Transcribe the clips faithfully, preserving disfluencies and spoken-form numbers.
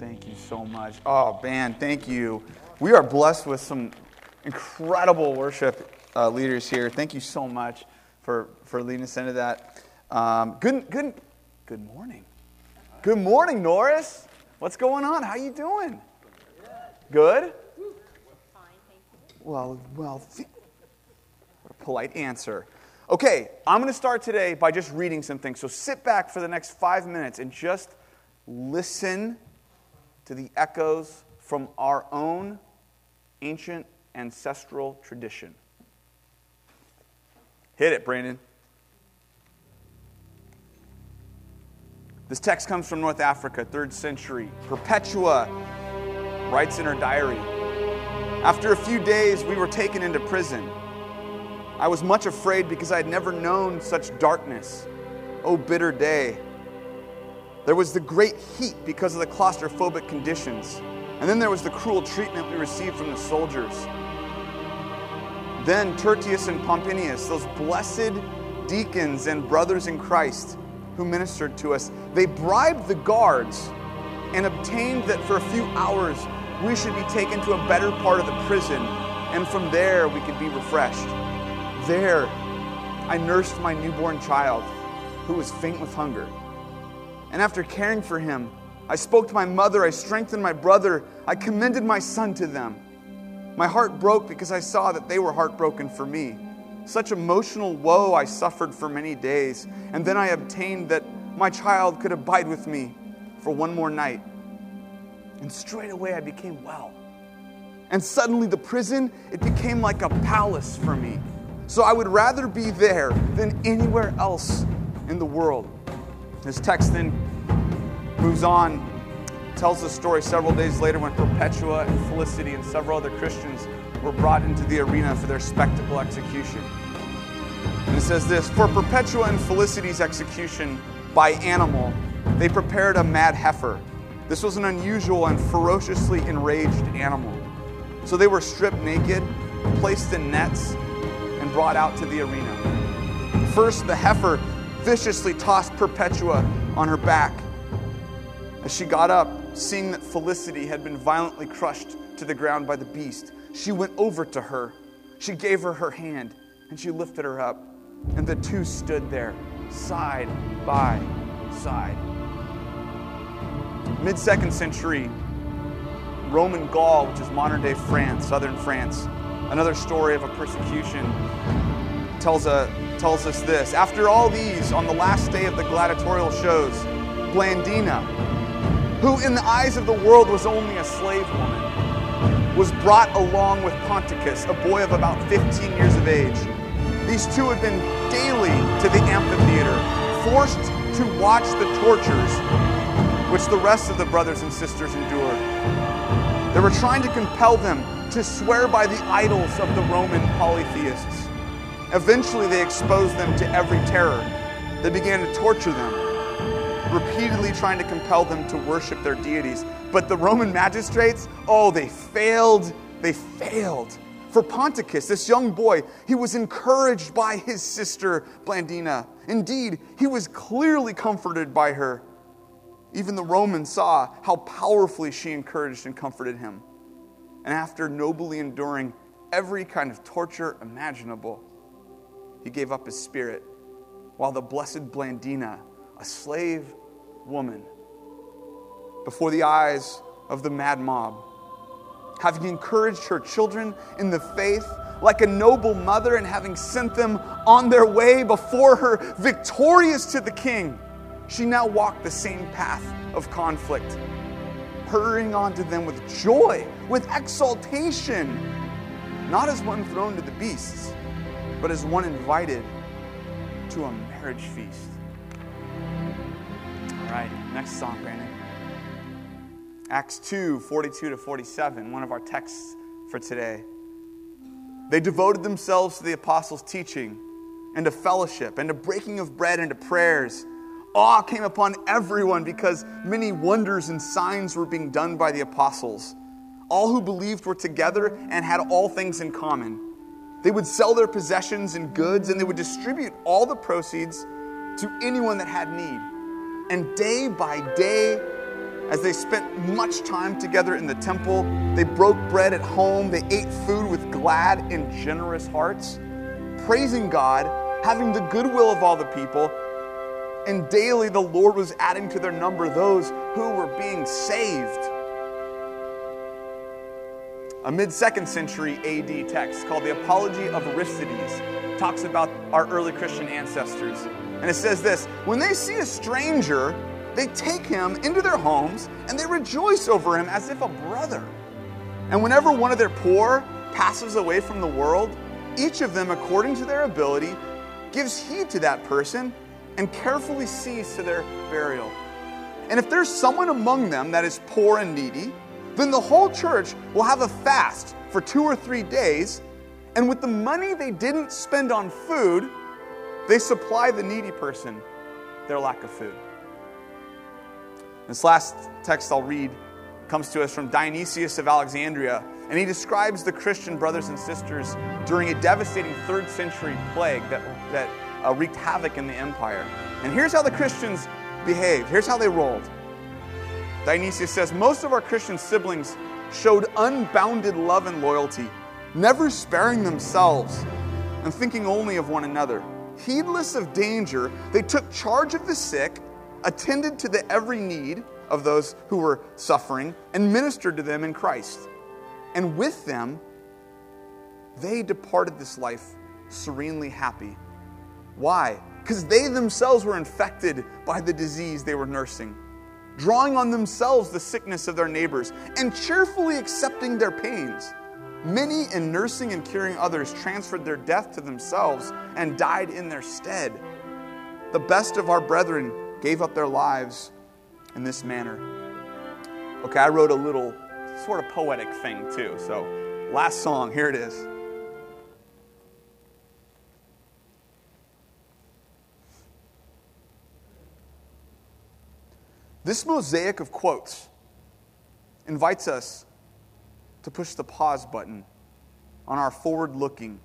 Thank you so much. Oh, man, thank you. We are blessed with some incredible worship uh, leaders here. Thank you so much for, for leading us into that. Um, good, good, good morning. Good morning, Norris. What's going on? How you doing? Good? Fine, thank you. Well, well, th- what a polite answer. Okay, I'm going to start today by just reading some things. So sit back for the next five minutes and just listen to the echoes from our own ancient ancestral tradition. Hit it, Brandon. This text comes from North Africa, third century. Perpetua writes in her diary, "After a few days, we were taken into prison. I was much afraid because I had never known such darkness. Oh, bitter day. There was the great heat because of the claustrophobic conditions. And then there was the cruel treatment we received from the soldiers. Then Tertius and Pompinius, those blessed deacons and brothers in Christ who ministered to us, they bribed the guards and obtained that for a few hours we should be taken to a better part of the prison, and from there we could be refreshed. There I nursed my newborn child, who was faint with hunger. And after caring for him, I spoke to my mother, I strengthened my brother, I commended my son to them. My heart broke because I saw that they were heartbroken for me. Such emotional woe I suffered for many days, and then I obtained that my child could abide with me for one more night. And straight away I became well. And suddenly the prison, it became like a palace for me. So I would rather be there than anywhere else in the world." This text then moves on, tells the story several days later when Perpetua and Felicity and several other Christians were brought into the arena for their spectacle execution. And it says this, "For Perpetua and Felicity's execution by animal, they prepared a mad heifer. This was an unusual and ferociously enraged animal. So they were stripped naked, placed in nets, and brought out to the arena. First, the heifer viciously tossed Perpetua on her back. As she got up, seeing that Felicity had been violently crushed to the ground by the beast, she went over to her. She gave her her hand, and she lifted her up. And the two stood there, side by side." Mid-second century, Roman Gaul, which is modern-day France, southern France, another story of a persecution, tells, a, tells us this. "After all these, on the last day of the gladiatorial shows, Blandina, who in the eyes of the world was only a slave woman, was brought along with Ponticus, a boy of about fifteen years of age. These two had been daily to the amphitheater, forced to watch the tortures which the rest of the brothers and sisters endured. They were trying to compel them to swear by the idols of the Roman polytheists. Eventually they exposed them to every terror. They began to torture them, repeatedly trying to compel them to worship their deities. But the Roman magistrates, oh, they failed, they failed. For Ponticus, this young boy, he was encouraged by his sister Blandina. Indeed, he was clearly comforted by her. Even the Romans saw how powerfully she encouraged and comforted him. And after nobly enduring every kind of torture imaginable, he gave up his spirit, while the blessed Blandina, a slave woman, before the eyes of the mad mob, having encouraged her children in the faith like a noble mother and having sent them on their way before her victorious to the king, she now walked the same path of conflict, hurrying onto them with joy, with exaltation, not as one thrown to the beasts, but as one invited to a marriage feast." All right, next song, Brandon. Acts two, forty-two to forty-seven, one of our texts for today. "They devoted themselves to the apostles' teaching and to fellowship and to breaking of bread and to prayers. Awe came upon everyone because many wonders and signs were being done by the apostles. All who believed were together and had all things in common. They would sell their possessions and goods, and they would distribute all the proceeds to anyone that had need. And day by day, as they spent much time together in the temple. They broke bread at home. They ate food with glad and generous hearts, praising God, having the goodwill of all the people. And daily the Lord was adding to their number those who were being saved. A mid-second century A D text called the Apology of Aristides talks about our early Christian ancestors. And it says this: when they see a stranger, they take him into their homes and they rejoice over him as if a brother. And whenever one of their poor passes away from the world, each of them, according to their ability, gives heed to that person and carefully sees to their burial. And if there's someone among them that is poor and needy, then the whole church will have a fast for two or three days, and with the money they didn't spend on food, they supply the needy person their lack of food. This last text I'll read comes to us from Dionysius of Alexandria, and he describes the Christian brothers and sisters during a devastating third century plague that, that uh, wreaked havoc in the empire. And here's how the Christians behaved. Here's how they rolled. Dionysius says, most of our Christian siblings showed unbounded love and loyalty, never sparing themselves and thinking only of one another. Heedless of danger, they took charge of the sick, attended to the every need of those who were suffering, and ministered to them in Christ. And with them, they departed this life serenely happy. Why? Because they themselves were infected by the disease they were nursing, drawing on themselves the sickness of their neighbors, and cheerfully accepting their pains. Many, in nursing and curing others, transferred their death to themselves and died in their stead. The best of our brethren gave up their lives in this manner. Okay, I wrote a little sort of poetic thing too, so last song, here it is. This mosaic of quotes invites us to push the pause button on our forward-looking,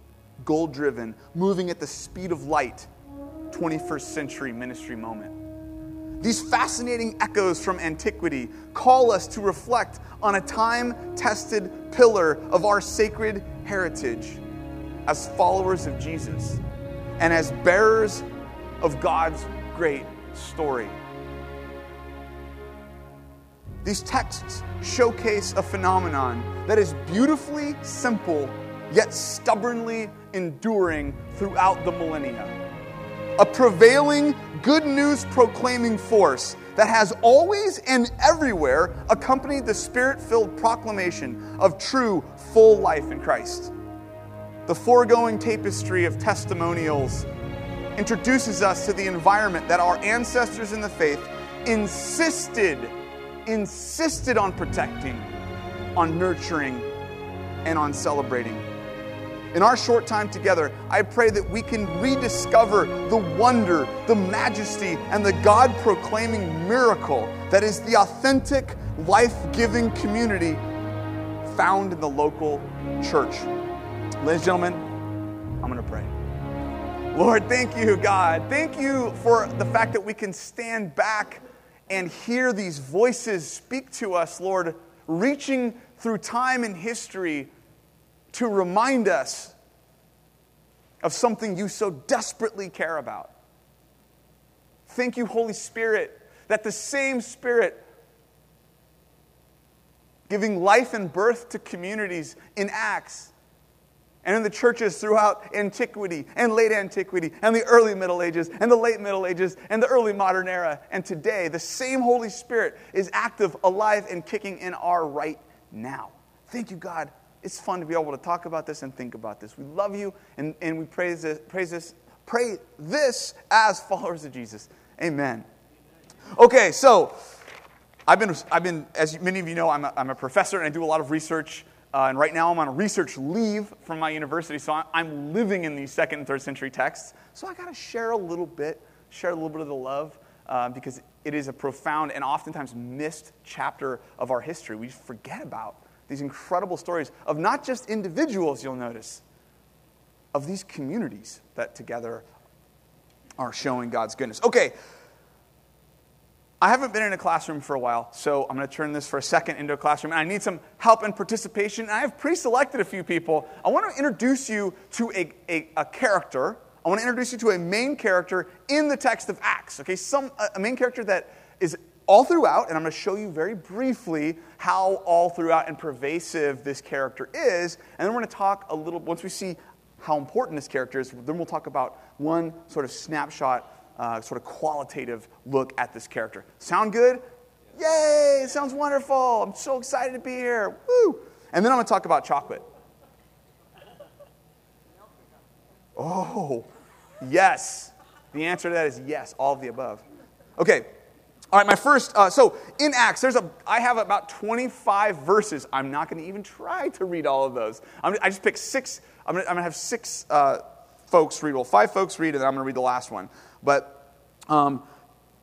goal-driven, moving at the speed of light, twenty-first century ministry moment. These fascinating echoes from antiquity call us to reflect on a time-tested pillar of our sacred heritage as followers of Jesus and as bearers of God's great story. These texts showcase a phenomenon that is beautifully simple, yet stubbornly enduring throughout the millennia. A prevailing, good news proclaiming force that has always and everywhere accompanied the Spirit-filled proclamation of true, full life in Christ. The foregoing tapestry of testimonials introduces us to the environment that our ancestors in the faith insisted insisted on protecting, on nurturing, and on celebrating. In our short time together, I pray that we can rediscover the wonder, the majesty, and the God-proclaiming miracle that is the authentic, life-giving community found in the local church. Ladies and gentlemen, I'm going to pray. Lord, thank you, God. Thank you for the fact that we can stand back and hear these voices speak to us, Lord, reaching through time and history to remind us of something you so desperately care about. Thank you, Holy Spirit, that the same Spirit giving life and birth to communities in Acts and in the churches throughout antiquity and late antiquity and the early Middle Ages and the late Middle Ages and the early modern era. And today, the same Holy Spirit is active, alive, and kicking in our right now. Thank you, God. It's fun to be able to talk about this and think about this. We love you, and, and we praise this, praise this, pray this as followers of Jesus. Amen. Okay, so I've been, I've been, as many of you know, I'm a, I'm a professor, and I do a lot of research. Uh, and right now I'm on a research leave from my university, so I'm living in these second and third century texts. So I got to share a little bit, share a little bit of the love, uh, because it is a profound and oftentimes missed chapter of our history. We forget about these incredible stories of not just individuals, you'll notice, of these communities that together are showing God's goodness. Okay, I haven't been in a classroom for a while, so I'm going to turn this for a second into a classroom. And I need some help and participation. And I have pre-selected a few people. I want to introduce you to a, a, a character. I want to introduce you to a main character in the text of Acts. Okay, some a main character that is all throughout, and I'm going to show you very briefly how all throughout and pervasive this character is. And then we're going to talk a little, once we see how important this character is, then we'll talk about one sort of snapshot, uh, sort of qualitative look at this character. Sound good? Yay! It sounds wonderful. I'm so excited to be here. Woo! And then I'm going to talk about chocolate. Oh, yes. The answer to that is yes, all of the above. Okay. All right, my first, uh, so in Acts, there's a. I have about twenty-five verses. I'm not going to even try to read all of those. I'm, I just picked six. I'm going to have six uh, folks read. Well, five folks read, and then I'm going to read the last one. But um,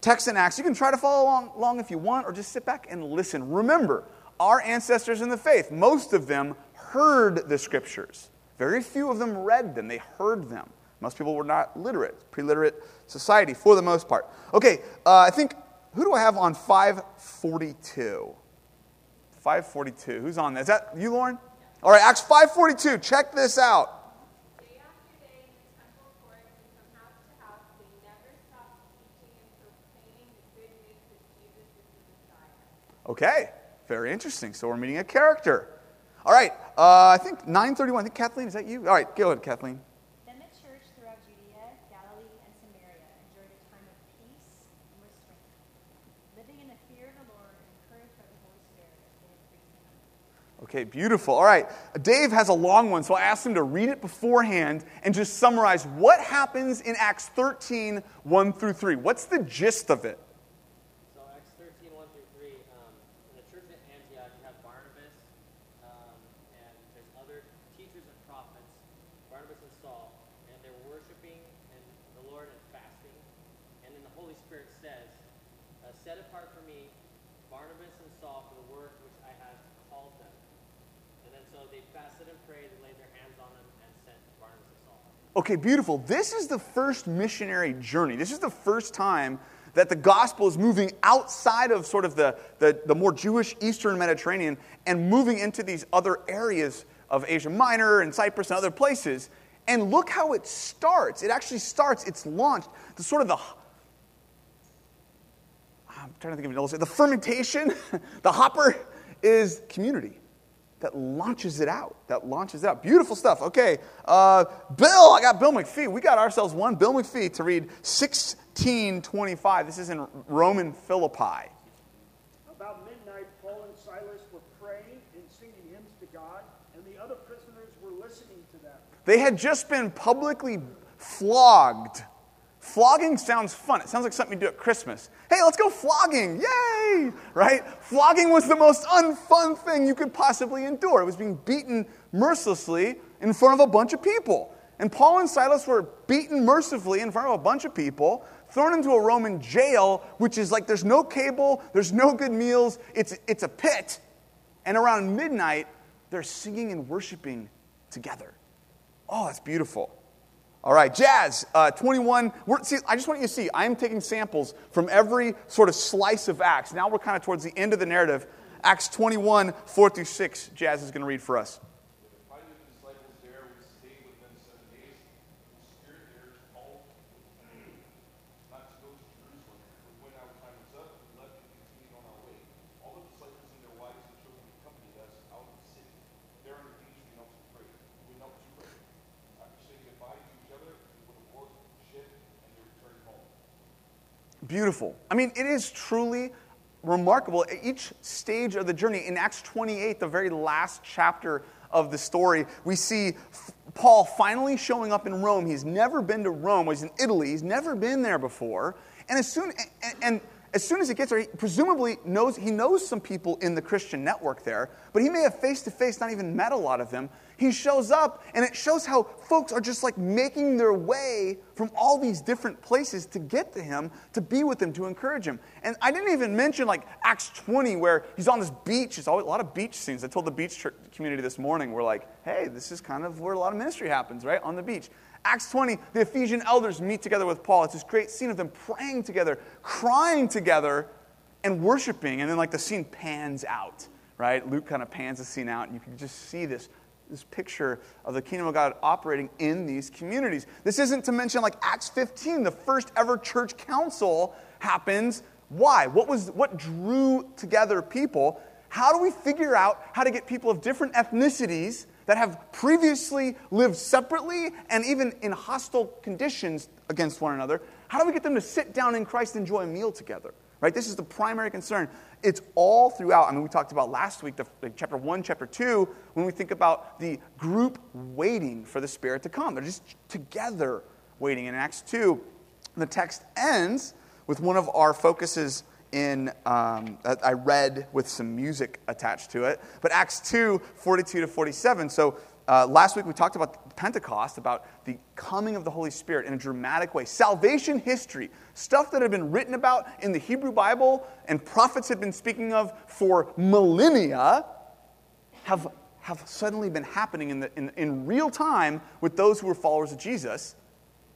text in Acts, you can try to follow along, along if you want, or just sit back and listen. Remember, our ancestors in the faith, most of them heard the Scriptures. Very few of them read them. They heard them. Most people were not literate, pre-literate society for the most part. Okay, uh, I think... Who do I have on five forty-two? five forty-two. Who's on that? Is that you, Lauren? All right, Acts five forty-two. Check this out. Day after day in the temple court and from house to house, they never stopped teaching and proclaiming the good news that Jesus is the Messiah. Okay, very interesting. So we're meeting a character. All right, uh, I think nine thirty-one. I think Kathleen, is that you? All right, go ahead, Kathleen. Okay, beautiful. All right, Dave has a long one, so I asked him to read it beforehand and just summarize what happens in Acts thirteen, one through three. What's the gist of it? So Acts thirteen, one through three, um, in the church at Antioch, you have Barnabas, um, and there's other teachers and prophets, Barnabas and Saul, and they're worshiping and the Lord and fasting. And then the Holy Spirit says, uh, set apart for me Barnabas and Saul for the work which I have called them. So they fasted and prayed and laid their hands on them and sent Barnabas and Saul. Okay, beautiful. This is the first missionary journey. This is the first time that the gospel is moving outside of sort of the, the, the more Jewish Eastern Mediterranean and moving into these other areas of Asia Minor and Cyprus and other places. And look how it starts. It actually starts, it's launched, the sort of the... I'm trying to think of an illustration. The fermentation, the hopper is community. That launches it out. That launches it out. Beautiful stuff. Okay. Uh, Bill, I got Bill McPhee. We got ourselves one Bill McPhee to read sixteen twenty-five. This is in Roman Philippi. About midnight, Paul and Silas were praying and singing hymns to God, and the other prisoners were listening to them. They had just been publicly flogged. Flogging sounds fun. It sounds like something you do at Christmas. Hey, let's go flogging. Yay! Right? Flogging was the most unfun thing you could possibly endure. It was being beaten mercilessly in front of a bunch of people. And Paul and Silas were beaten mercifully in front of a bunch of people, thrown into a Roman jail, which is like there's no cable, there's no good meals, it's, it's a pit. And around midnight, they're singing and worshiping together. Oh, that's beautiful. All right, Jazz, uh, twenty-one. We're, see, I just want you to see, I'm taking samples from every sort of slice of Acts. Now we're kind of towards the end of the narrative. Acts twenty-one, four through six, Jazz is going to read for us. Beautiful. I mean, it is truly remarkable. At each stage of the journey, in Acts twenty-eight, the very last chapter of the story, we see Paul finally showing up in Rome. He's never been to Rome. He's in Italy. He's never been there before. And as soon and, and as soon as he gets there, he presumably knows he knows some people in the Christian network there, but he may have face-to-face not even met a lot of them. He shows up, and it shows how folks are just like making their way from all these different places to get to him, to be with him, to encourage him. And I didn't even mention like Acts twenty, where he's on this beach. There's always a lot of beach scenes. I told the beach community this morning, we're like, hey, this is kind of where a lot of ministry happens, right? On the beach. Acts twenty, the Ephesian elders meet together with Paul. It's this great scene of them praying together, crying together, and worshiping, and then like the scene pans out, right? Luke kind of pans the scene out, and you can just see this, this picture of the kingdom of God operating in these communities. This isn't to mention like Acts fifteen, the first ever church council happens. Why? What was what drew together people? How do we figure out how to get people of different ethnicities that have previously lived separately and even in hostile conditions against one another? How do we get them to sit down in Christ and enjoy a meal together? Right? This is the primary concern. It's all throughout. I mean, we talked about last week, the, like chapter one, chapter two, when we think about the group waiting for the Spirit to come. They're just together waiting. In Acts two, the text ends with one of our focuses in, um, I read with some music attached to it, but Acts two, forty-two to forty-seven. So uh, last week we talked about Pentecost, about the coming of the Holy Spirit in a dramatic way. Salvation history, stuff that had been written about in the Hebrew Bible and prophets had been speaking of for millennia, have have suddenly been happening in, the, in, in real time with those who were followers of Jesus.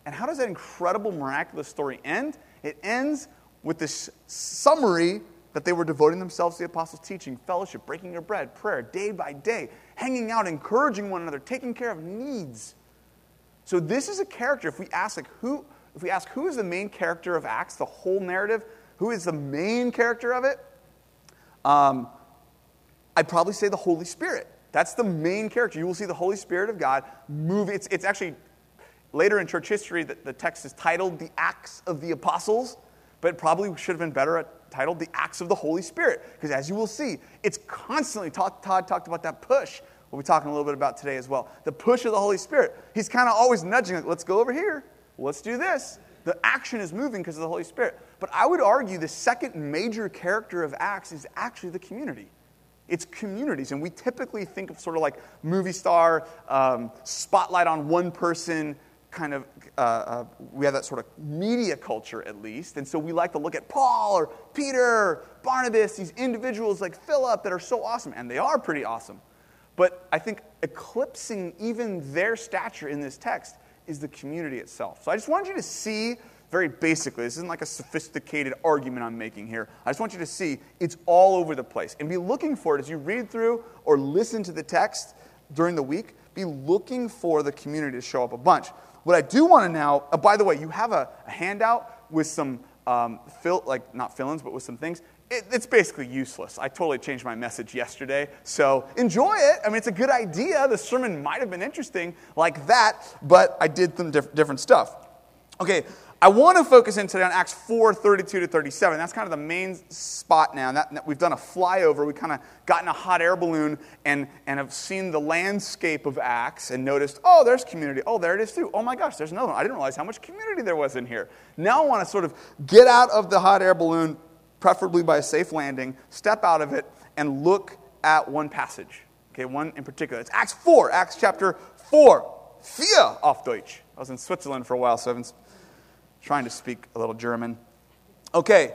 And how does that incredible, miraculous story end? It ends with this summary that they were devoting themselves to the apostles' teaching, fellowship, breaking of bread, prayer, day by day, hanging out, encouraging one another, taking care of needs. So this is a character. If we ask, like, who, if we ask who is the main character of Acts, the whole narrative, who is the main character of it? Um, I'd probably say the Holy Spirit. That's the main character. You will see the Holy Spirit of God move. It's it's actually later in church history that the text is titled "The Acts of the Apostles." But it probably should have been better at, titled The Acts of the Holy Spirit. Because as you will see, it's constantly, Todd, Todd talked about that push. We'll be talking a little bit about today as well. The push of the Holy Spirit. He's kind of always nudging, like, let's go over here. Let's do this. The action is moving because of the Holy Spirit. But I would argue the second major character of Acts is actually the community. It's communities. And we typically think of sort of like movie star, um, spotlight on one person, kind of, uh, uh, we have that sort of media culture at least, and so we like to look at Paul or Peter or Barnabas, these individuals like Philip that are so awesome, and they are pretty awesome. But I think eclipsing even their stature in this text is the community itself. So I just wanted you to see, very basically, this isn't like a sophisticated argument I'm making here, I just want you to see it's all over the place, and be looking for it as you read through or listen to the text during the week, be looking for the community to show up a bunch. What I do want to now, oh, by the way, you have a, a handout with some, um, fill, like not fill-ins, but with some things. It, it's basically useless. I totally changed my message yesterday, so enjoy it. I mean, it's a good idea. The sermon might have been interesting like that, but I did some diff- different stuff. Okay, I want to focus in today on Acts four, thirty-two to thirty-seven. That's kind of the main spot now. That, that we've done a flyover. We've kind of gotten a hot air balloon and, and have seen the landscape of Acts and noticed, oh, there's community. Oh, there it is too. Oh my gosh, there's another one. I didn't realize how much community there was in here. Now I want to sort of get out of the hot air balloon, preferably by a safe landing, step out of it, and look at one passage. Okay, one in particular. It's Acts four, Acts chapter four. Vier auf Deutsch. I was in Switzerland for a while, so I've been trying to speak a little German. Okay.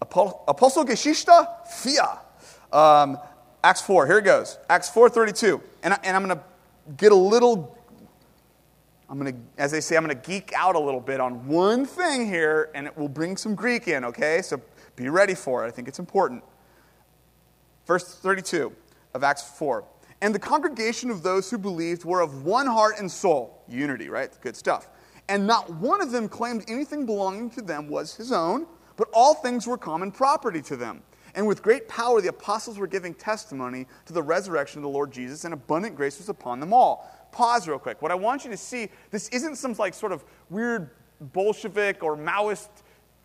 Apostelgeschichte vier. Um, Acts four. Here it goes. Acts four thirty-two. And, I, and I'm going to get a little, I'm going to, as they say, I'm going to geek out a little bit on one thing here, and it will bring some Greek in, okay? So be ready for it. I think it's important. Verse thirty-two of Acts four. And the congregation of those who believed were of one heart and soul. Unity, right? Good stuff. And not one of them claimed anything belonging to them was his own, but all things were common property to them. And with great power the apostles were giving testimony to the resurrection of the Lord Jesus, and abundant grace was upon them all. Pause real quick. What I want you to see, this isn't some like sort of weird Bolshevik or Maoist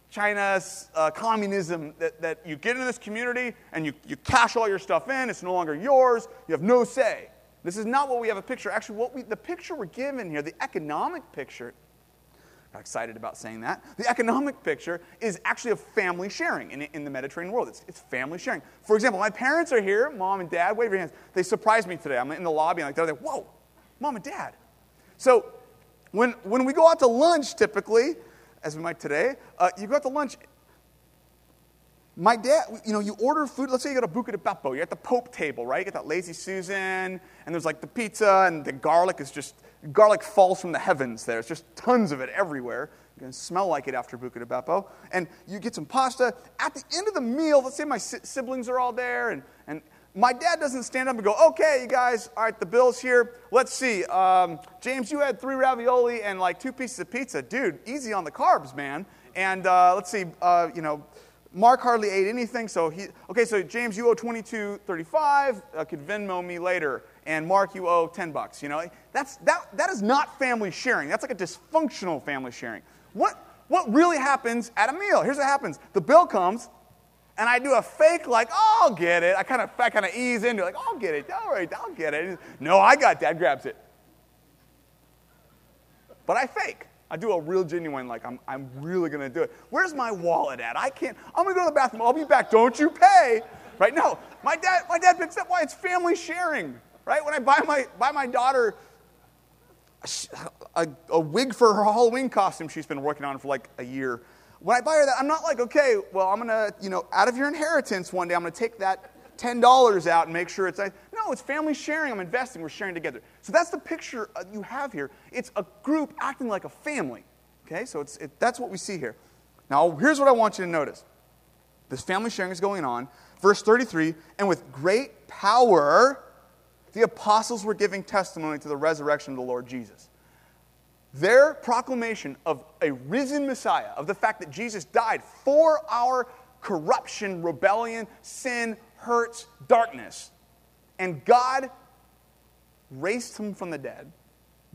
China uh, communism that, that you get into this community and you, you cash all your stuff in, it's no longer yours, you have no say. This is not what we have a picture. Actually, what we the picture we're given here, the economic picture, I'm excited about saying that. The economic picture is actually of family sharing in, in the Mediterranean world. It's, it's family sharing. For example, my parents are here. Mom and Dad, wave your hands. They surprised me today. I'm in the lobby. And like, they're like, whoa, Mom and Dad. So when when we go out to lunch, typically, as we might today, uh, you go out to lunch. My dad, you know, you order food. Let's say you go to Buca di Beppo. You're at the Pope table, right? You get that Lazy Susan, and there's like the pizza, and the garlic is just... Garlic falls from the heavens there. It's just tons of it everywhere. going to smell like it after Buca di Beppo. And you get some pasta. At the end of the meal, let's say my siblings are all there, and, and my dad doesn't stand up and go, okay, you guys, all right, the bill's here. Let's see. Um, James, you had three ravioli and like two pieces of pizza. Dude, easy on the carbs, man. And uh, let's see, uh, you know, Mark hardly ate anything, so he, okay, so James, you owe twenty-two thirty-five, uh, could Venmo me later, and Mark, you owe ten bucks, you know? That's, that, that is not family sharing. That's like a dysfunctional family sharing. What, what really happens at a meal? Here's what happens. The bill comes, and I do a fake, like, oh, I'll get it. I kind of I kind of ease into it, like, I'll get it, don't worry, I'll get it. No, I got Dad grabs it. But I fake. I do a real genuine, like, I'm I'm really going to do it. Where's my wallet at? I can't, I'm going to go to the bathroom. I'll be back. Don't you pay. Right? No. My dad my dad picks up why it's family sharing. Right? When I buy my buy my daughter a, a wig for her Halloween costume she's been working on for like a year. When I buy her that, I'm not like, okay, well, I'm going to, you know, out of your inheritance one day, I'm going to take that ten dollars out and make sure it's, like, no, it's family sharing. I'm investing. We're sharing together. So that's the picture you have here. It's a group acting like a family. Okay, so it's it, that's what we see here. Now, here's what I want you to notice. This family sharing is going on. Verse thirty-three, and with great power, the apostles were giving testimony to the resurrection of the Lord Jesus. Their proclamation of a risen Messiah, of the fact that Jesus died for our corruption, rebellion, sin, hurts, darkness, and God raised him from the dead,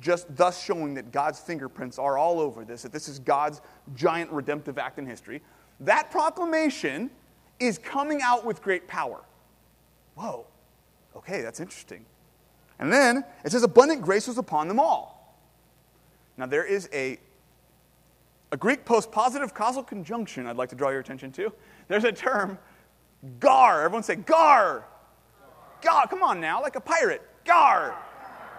just thus showing that God's fingerprints are all over this, that this is God's giant redemptive act in history. That proclamation is coming out with great power. Whoa, okay, that's interesting. And then it says, abundant grace was upon them all. Now there is a a Greek postpositive causal conjunction I'd like to draw your attention to. There's a term, gar. Everyone say gar. Gar. Come on now, like a pirate. Gar.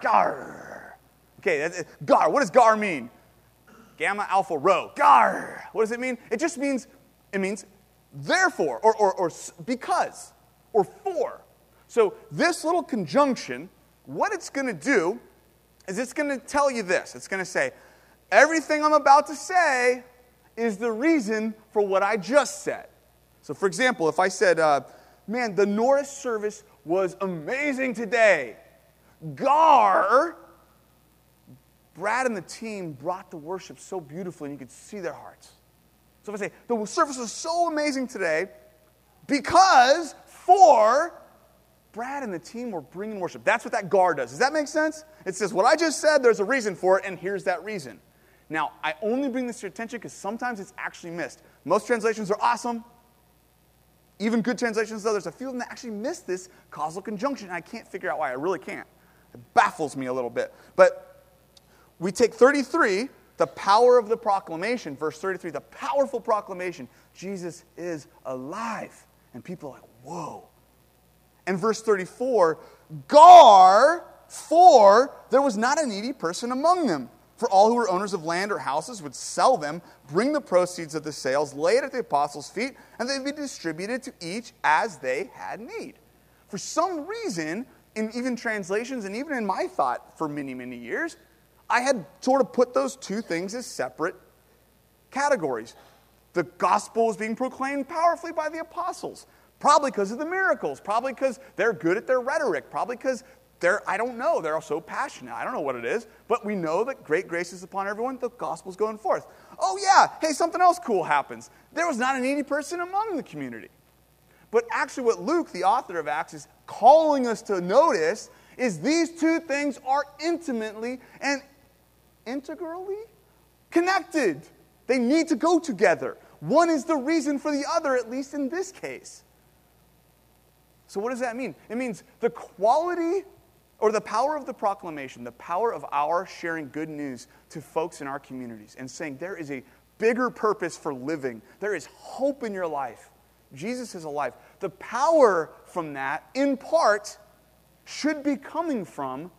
Gar. Okay, that's it. Gar. What does gar mean? Gamma, alpha, rho. Gar. What does it mean? It just means, it means therefore, or, or, or because, or for. So this little conjunction, what it's going to do is it's going to tell you this. It's going to say, everything I'm about to say is the reason for what I just said. So, for example, if I said, uh, man, the Norris service was amazing today. Gar, Brad and the team brought the worship so beautifully, and you could see their hearts. So if I say, the service was so amazing today because, for, Brad and the team were bringing worship. That's what that gar does. Does that make sense? It says, what I just said, there's a reason for it, and here's that reason. Now, I only bring this to your attention because sometimes it's actually missed. Most translations are awesome. Even good translations, though, there's a few of them that actually miss this causal conjunction, and I can't figure out why. I really can't. It baffles me a little bit. But we take thirty-three, the power of the proclamation, verse thirty-three, the powerful proclamation, Jesus is alive. And people are like, whoa. And verse thirty-four, gar, for there was not a needy person among them. For all who were owners of land or houses would sell them, bring the proceeds of the sales, lay it at the apostles' feet, and they'd be distributed to each as they had need. For some reason, in even translations and even in my thought for many, many years, I had sort of put those two things as separate categories. The gospel was being proclaimed powerfully by the apostles, probably because of the miracles, probably because they're good at their rhetoric, probably because They're, I don't know. They're so passionate. I don't know what it is. But we know that great grace is upon everyone. The gospel's going forth. Oh, yeah. Hey, something else cool happens. There was not a needy person among the community. But actually what Luke, the author of Acts, is calling us to notice is these two things are intimately and integrally connected. They need to go together. One is the reason for the other, at least in this case. So what does that mean? It means the quality or the power of the proclamation, the power of our sharing good news to folks in our communities and saying there is a bigger purpose for living. There is hope in your life. Jesus is alive. The power from that, in part, should be coming from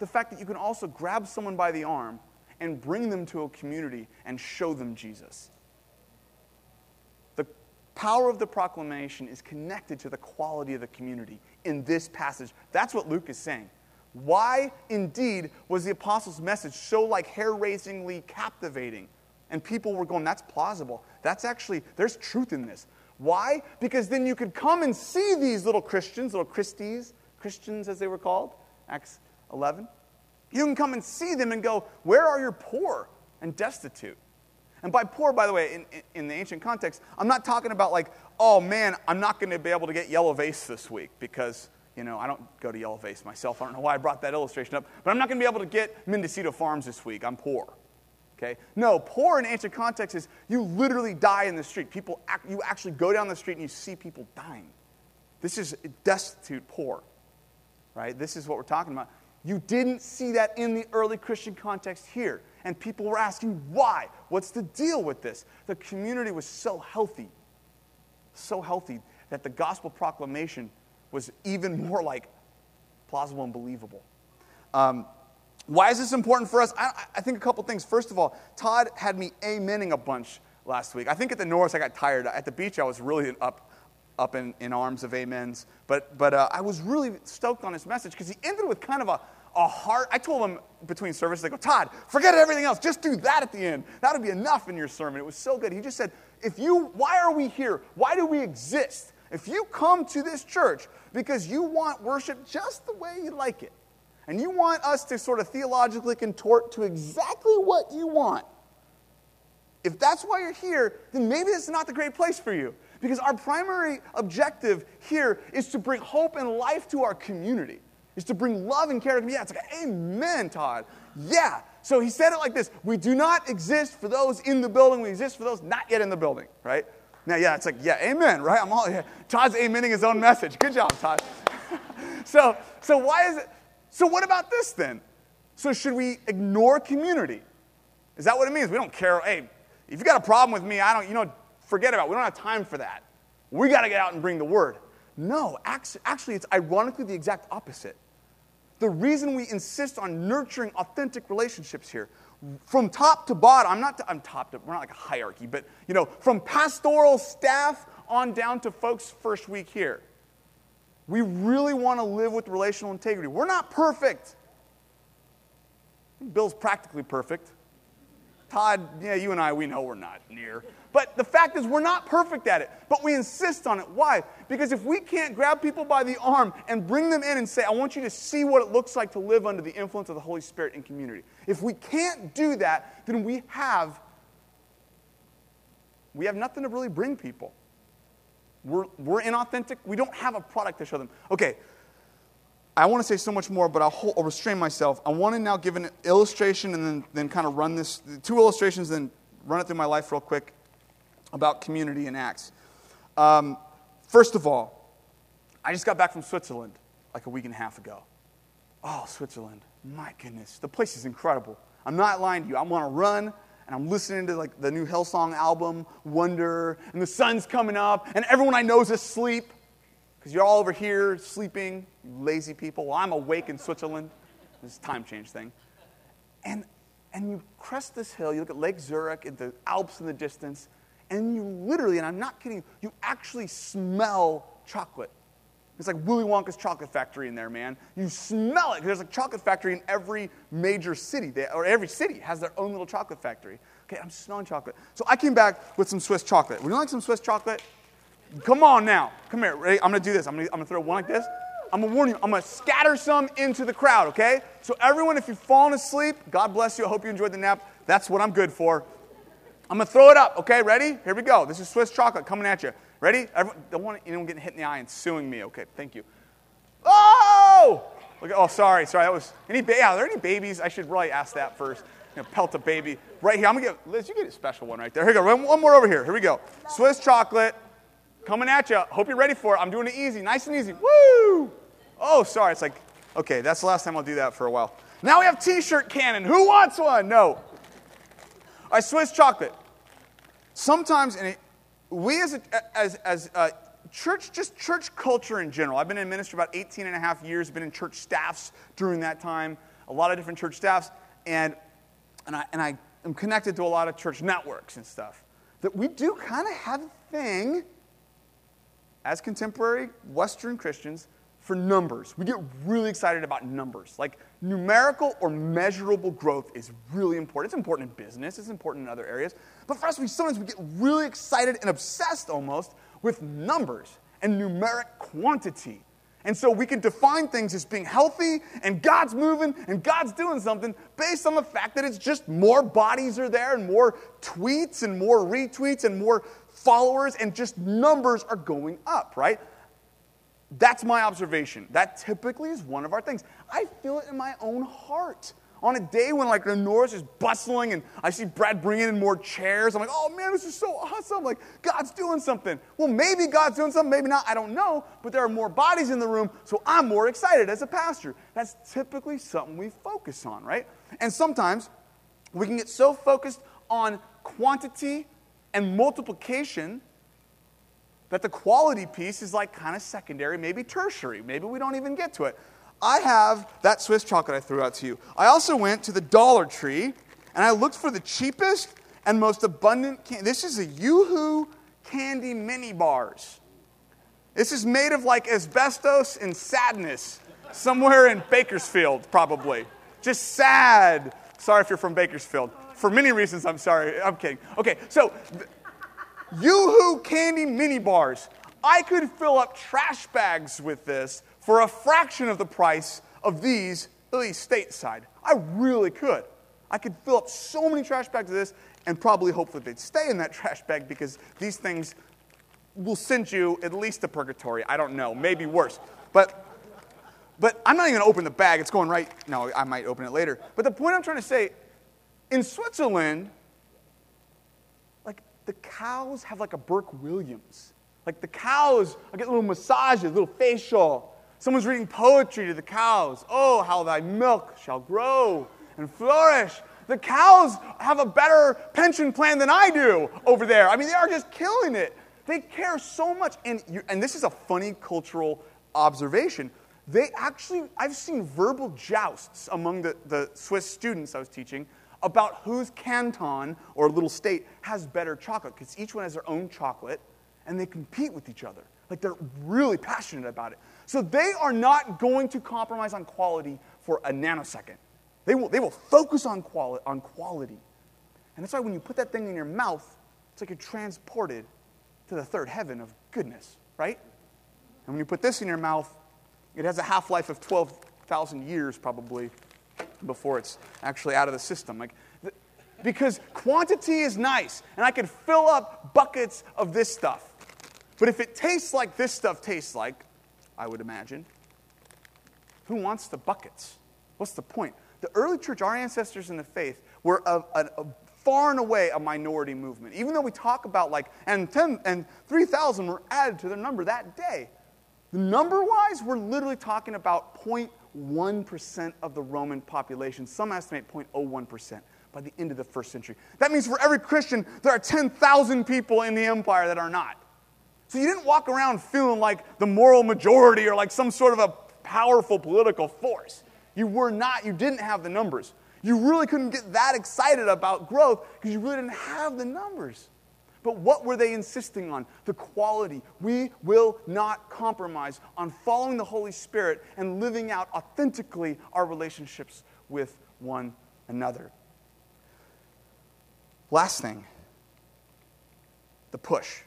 the fact that you can also grab someone by the arm and bring them to a community and show them Jesus. The power of the proclamation is connected to the quality of the community in this passage. That's what Luke is saying. Why, indeed, was the apostles' message so, like, hair-raisingly captivating? And people were going, that's plausible. That's actually, there's truth in this. Why? Because then you could come and see these little Christians, little Christies, Christians as they were called, Acts eleven. You can come and see them and go, where are your poor and destitute? And by poor, by the way, in, in, in the ancient context, I'm not talking about like, oh man, I'm not going to be able to get yellow vase this week because, you know, I don't go to yellow vase myself. I don't know why I brought that illustration up. But I'm not going to be able to get Mendocino Farms this week. I'm poor. Okay? No, poor in ancient context is you literally die in the street. People, act, you actually go down the street and you see people dying. This is destitute poor, right? This is what we're talking about. You didn't see that in the early Christian context here. And people were asking, why? What's the deal with this? The community was so healthy, so healthy, that the gospel proclamation was even more like plausible and believable. Um Why is this important for us? I, I think a couple things. First of all, Todd had me amening a bunch last week. I think at the Norris I got tired. At the beach I was really up, up in, in arms of amens. But but uh, I was really stoked on his message because he ended with kind of a, a heart. I told him between services, I go, Todd, forget everything else. Just do that at the end. That would be enough in your sermon. It was so good. He just said, if you, why are we here? Why do we exist? If you come to this church because you want worship just the way you like it, and you want us to sort of theologically contort to exactly what you want, if that's why you're here, then maybe it's not the great place for you. Because our primary objective here is to bring hope and life to our community. Is to bring love and care to yeah, it's like, amen, Todd. Yeah. So he said it like this. We do not exist for those in the building. We exist for those not yet in the building, right? Now, yeah, it's like, yeah, amen, right? I'm all, yeah. Todd's amening his own message. Good job, Todd. so, so why is it? So what about this then? So should we ignore community? Is that what it means? We don't care. Hey, if you got a problem with me, I don't, you know, forget about it. We don't have time for that. We got to get out and bring the word. No, actually, it's ironically the exact opposite. The reason we insist on nurturing authentic relationships here, from top to bottom, I'm not, I'm top to, we're not like a hierarchy, but, you know, from pastoral staff on down to folks first week here. We really want to live with relational integrity. We're not perfect. Bill's practically perfect. Todd, yeah, you and I, we know we're not near. But the fact is we're not perfect at it, but we insist on it. Why? Because if we can't grab people by the arm and bring them in and say, I want you to see what it looks like to live under the influence of the Holy Spirit in community. If we can't do that, then we have, we have nothing to really bring people. We're, we're inauthentic. We don't have a product to show them. Okay, I want to say so much more, but I'll, hold, I'll restrain myself. I want to now give an illustration and then, then kind of run this, two illustrations, then run it through my life real quick about community and Acts. Um, first of all, I just got back from Switzerland like a week and a half ago. Oh, Switzerland. My goodness. The place is incredible. I'm not lying to you. I want to run. And I'm listening to like the new Hillsong album, Wonder, and the sun's coming up, and everyone I know is asleep. Because you're all over here sleeping, you lazy people. Well, I'm awake in Switzerland. This time change thing. And and you crest this hill, you look at Lake Zurich and the Alps in the distance, and you literally, and I'm not kidding you, you actually smell chocolate. It's like Willy Wonka's chocolate factory in there, man. You smell it. There's a chocolate factory in every major city. They, or every city has their own little chocolate factory. Okay, I'm smelling chocolate. So I came back with some Swiss chocolate. Would you like some Swiss chocolate? Come on now. Come here. Ready? I'm going to do this. I'm going to I'm going to throw one like this. I'm going to warn you. I'm going to scatter some into the crowd, okay? So everyone, if you've fallen asleep, God bless you. I hope you enjoyed the nap. That's what I'm good for. I'm going to throw it up, okay? Ready? Here we go. This is Swiss chocolate coming at you. Ready? Everyone, don't want anyone getting hit in the eye and suing me. Okay, thank you. Oh! Look, oh, sorry, sorry. That was any. Ba- yeah, are there any babies? I should really ask that first. You know, pelt a baby right here. I'm gonna get Liz. You get a special one right there. Here we go. One more over here. Here we go. Swiss chocolate coming at you. Hope you're ready for it. I'm doing it easy, nice and easy. Woo! Oh, sorry. It's like, okay, that's the last time I'll do that for a while. Now we have T-shirt cannon. Who wants one? No. All right, Swiss chocolate. Sometimes in a We as a, as as uh, church, just church culture in general. I've been in ministry about eighteen and a half years. Been in church staffs during that time. A lot of different church staffs. And and I, and I am connected to a lot of church networks and stuff. That we do kind of have a thing, as contemporary Western Christians, for numbers. We get really excited about numbers. Like, numerical or measurable growth is really important. It's important in business. It's important in other areas. But for us, we sometimes we get really excited and obsessed almost with numbers and numeric quantity. And so we can define things as being healthy, and God's moving, and God's doing something based on the fact that it's just more bodies are there, and more tweets, and more retweets, and more followers, and just numbers are going up, right? That's my observation. That typically is one of our things. I feel it in my own heart. On a day when, like, the Norris is bustling and I see Brad bringing in more chairs, I'm like, oh, man, this is so awesome. Like, God's doing something. Well, maybe God's doing something, maybe not. I don't know, but there are more bodies in the room, so I'm more excited as a pastor. That's typically something we focus on, right? And sometimes we can get so focused on quantity and multiplication that the quality piece is, like, kind of secondary, maybe tertiary. Maybe we don't even get to it. I have that Swiss chocolate I threw out to you. I also went to the Dollar Tree, and I looked for the cheapest and most abundant candy. This is a Yoo-Hoo candy mini bars. This is made of, like, asbestos and sadness somewhere in Bakersfield, probably. Just sad. Sorry if you're from Bakersfield. For many reasons, I'm sorry. I'm kidding. Okay, so Yoo-Hoo candy mini bars. I could fill up trash bags with this for a fraction of the price of these, at least stateside. I really could. I could fill up so many trash bags of this and probably hope that they'd stay in that trash bag, because these things will send you at least to purgatory. I don't know, maybe worse. But but I'm not even going to open the bag. It's going right. No, I might open it later. But the point I'm trying to say, in Switzerland, like, the cows have, like, a Burke Williams. Like, the cows, I get little massages, little facial. Someone's reading poetry to the cows. Oh, how thy milk shall grow and flourish. The cows have a better pension plan than I do over there. I mean, they are just killing it. They care so much. And you, and this is a funny cultural observation. They actually, I've seen verbal jousts among the, the Swiss students I was teaching about whose canton or little state has better chocolate, because each one has their own chocolate, and they compete with each other. Like, they're really passionate about it. So they are not going to compromise on quality for a nanosecond. They will, they will focus on, quali- on quality. And that's why when you put that thing in your mouth, it's like you're transported to the third heaven of goodness, right? And when you put this in your mouth, it has a half-life of twelve thousand years probably before it's actually out of the system. Like, th- because quantity is nice, and I could fill up buckets of this stuff. But if it tastes like this stuff tastes like, I would imagine, who wants the buckets? What's the point? The early church, our ancestors in the faith, were a, a, a far and away a minority movement. Even though we talk about, like, and ten and three thousand were added to their number that day. The number-wise, we're literally talking about zero point one percent of the Roman population. Some estimate zero point zero one percent by the end of the first century. That means for every Christian, there are ten thousand people in the empire that are not. So you didn't walk around feeling like the moral majority or like some sort of a powerful political force. You were not. You didn't have the numbers. You really couldn't get that excited about growth because you really didn't have the numbers. But what were they insisting on? The quality. We will not compromise on following the Holy Spirit and living out authentically our relationships with one another. Last thing, the push.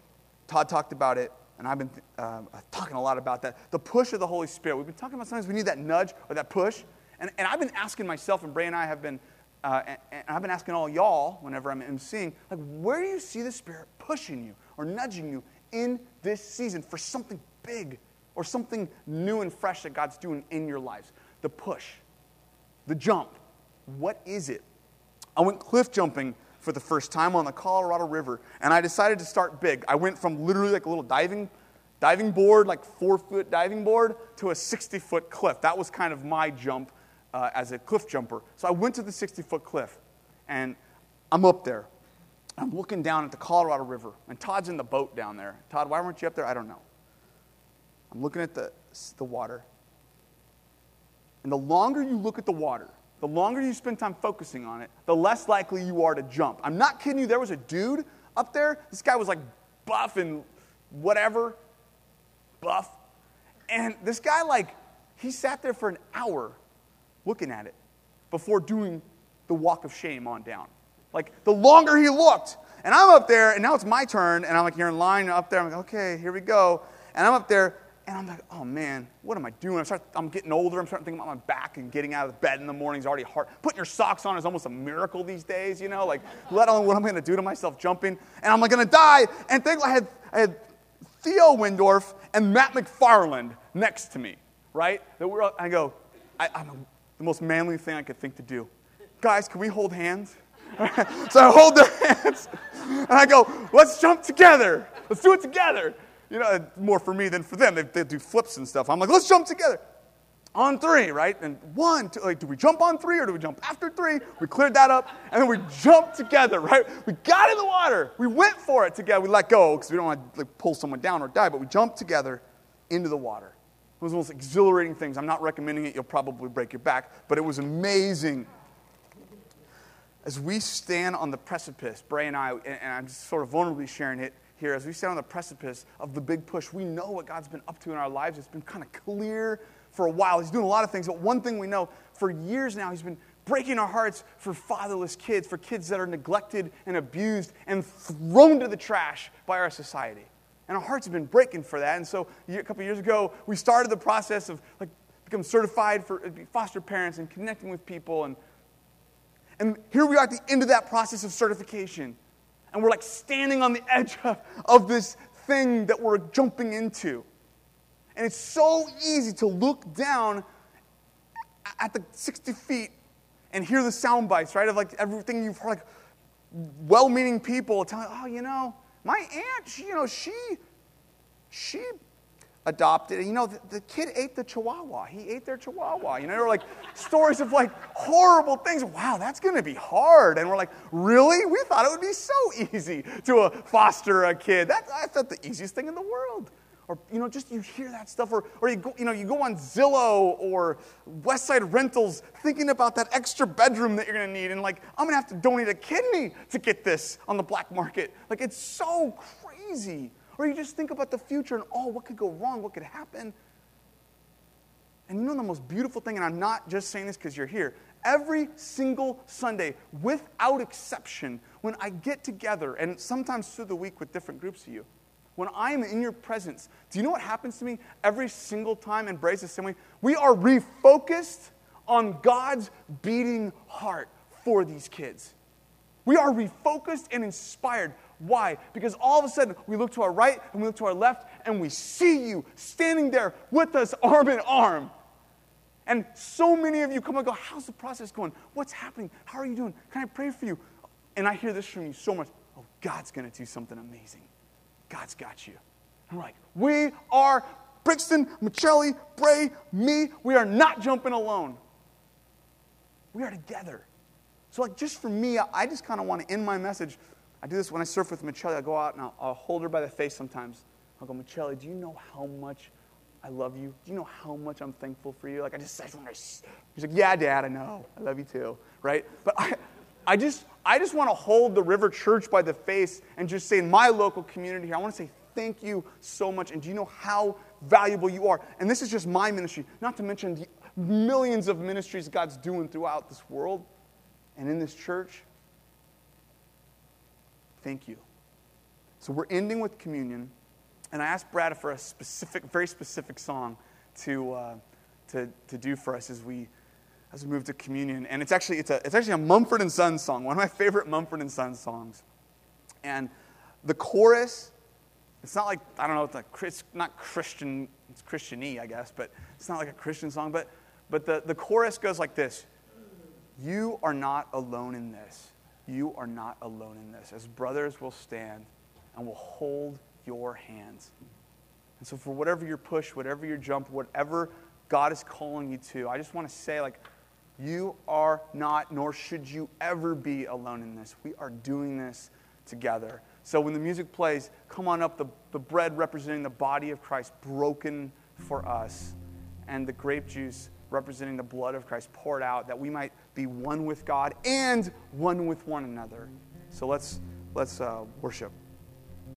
Todd talked about it, and I've been uh, talking a lot about that. The push of the Holy Spirit. We've been talking about sometimes we need that nudge or that push. And, and I've been asking myself, and Bray and I have been, uh, and, and I've been asking all y'all whenever I'm emceeing, like, where do you see the Spirit pushing you or nudging you in this season for something big or something new and fresh that God's doing in your lives? The push, the jump. What is it? I went cliff jumping for the first time on the Colorado River, and I decided to start big. I went from literally like a little diving diving board, like four-foot diving board, to a sixty-foot cliff. That was kind of my jump uh, as a cliff jumper. So I went to the sixty-foot cliff, and I'm up there. I'm looking down at the Colorado River, and Todd's in the boat down there. Todd, why weren't you up there? I don't know. I'm looking at the the water. And the longer you look at the water, the longer you spend time focusing on it, the less likely you are to jump. I'm not kidding you. There was a dude up there. This guy was like buff and whatever, buff. And this guy, like, he sat there for an hour looking at it before doing the walk of shame on down. Like, the longer he looked. And I'm up there, and now it's my turn, and I'm, like, here in line up there. I'm like, okay, here we go. And I'm up there, and I'm like, oh, man, what am I doing? I'm, start, I'm getting older. I'm starting to think about my back and getting out of bed in the morning is already hard. Putting your socks on is almost a miracle these days, you know? Like, let alone what I'm going to do to myself jumping. And I'm, like, going to die. And think I had, I had Theo Windorf and Matt McFarland next to me, right? That we're, I go, I, I'm a, the most manly thing I could think to do. Guys, can we hold hands? So I hold their hands, and I go, let's jump together. Let's do it together. You know, more for me than for them. They, they do flips and stuff. I'm like, let's jump together. On three, right? And one, two, like, do we jump on three or do we jump after three? We cleared that up, and then we jumped together, right? We got in the water. We went for it together. We let go because we don't want to, like, pull someone down or die, but we jumped together into the water. It was one of the most exhilarating things. I'm not recommending it. You'll probably break your back, but it was amazing. As we stand on the precipice, Bray and I, and I'm just sort of vulnerably sharing it here, as we stand on the precipice of the big push, we know what God's been up to in our lives. It's been kind of clear for a while. He's doing a lot of things, but one thing we know, for years now, he's been breaking our hearts for fatherless kids, for kids that are neglected and abused and thrown to the trash by our society. And our hearts have been breaking for that. And so a couple years ago, we started the process of, like, becoming certified for foster parents and connecting with people. And And here we are at the end of that process of certification. And we're, like, standing on the edge of, of this thing that we're jumping into. And it's so easy to look down at the sixty feet and hear the sound bites, right? Of, like, everything you've heard, like, well-meaning people telling, oh, you know, my aunt, she, you know, she, she adopted. And, you know, the, the kid ate the chihuahua. He ate their chihuahua. You know, there were, like, stories of, like, horrible things. Wow, that's going to be hard. And we're like, really? We thought it would be so easy to uh, foster a kid. That, I thought the easiest thing in the world. Or, you know, just you hear that stuff. Or, or you go, you know, you go on Zillow or Westside Rentals thinking about that extra bedroom that you're going to need. And, like, I'm going to have to donate a kidney to get this on the black market. Like, it's so crazy. Or you just think about the future and, oh, what could go wrong? What could happen? And you know the most beautiful thing, and I'm not just saying this because you're here, every single Sunday, without exception, when I get together, and sometimes through the week with different groups of you, when I am in your presence, do you know what happens to me every single time? And Bray's the same way. We are refocused on God's beating heart for these kids. We are refocused and inspired. Why? Because all of a sudden, we look to our right and we look to our left and we see you standing there with us arm in arm. And so many of you come and go, how's the process going? What's happening? How are you doing? Can I pray for you? And I hear this from you so much. Oh, God's going to do something amazing. God's got you. I'm like, we are Brixton, Michelle, Bray, me. We are not jumping alone. We are together. So, like, just for me, I just kind of want to end my message. I do this when I surf with Michelle. I go out and I'll, I'll hold her by the face sometimes. I'll go, Michelle, do you know how much I love you? Do you know how much I'm thankful for you? Like, I just said, she's like, yeah, Dad, I know. I love you too, right? But I, I just, I just want to hold the River Church by the face and just say, in my local community here, I want to say thank you so much. And do you know how valuable you are? And this is just my ministry, not to mention the millions of ministries God's doing throughout this world and in this church. Thank you. So we're ending with communion, and I asked Brad for a specific, very specific song to uh, to to do for us as we as we move to communion. And it's actually it's a it's actually a Mumford and Sons song, one of my favorite Mumford and Sons songs. And the chorus, it's not like I don't know, it's, like, it's not Christian, it's Christian-y, I guess, but it's not like a Christian song. But but the the chorus goes like this: You are not alone in this. You are not alone in this. As brothers, we'll stand and we'll hold your hands. And so for whatever your push, whatever your jump, whatever God is calling you to, I just want to say, like, you are not, nor should you ever be alone in this. We are doing this together. So when the music plays, come on up, the, the bread representing the body of Christ broken for us, and the grape juice representing the blood of Christ poured out, that we might be one with God and one with one another. So let's let's uh, worship.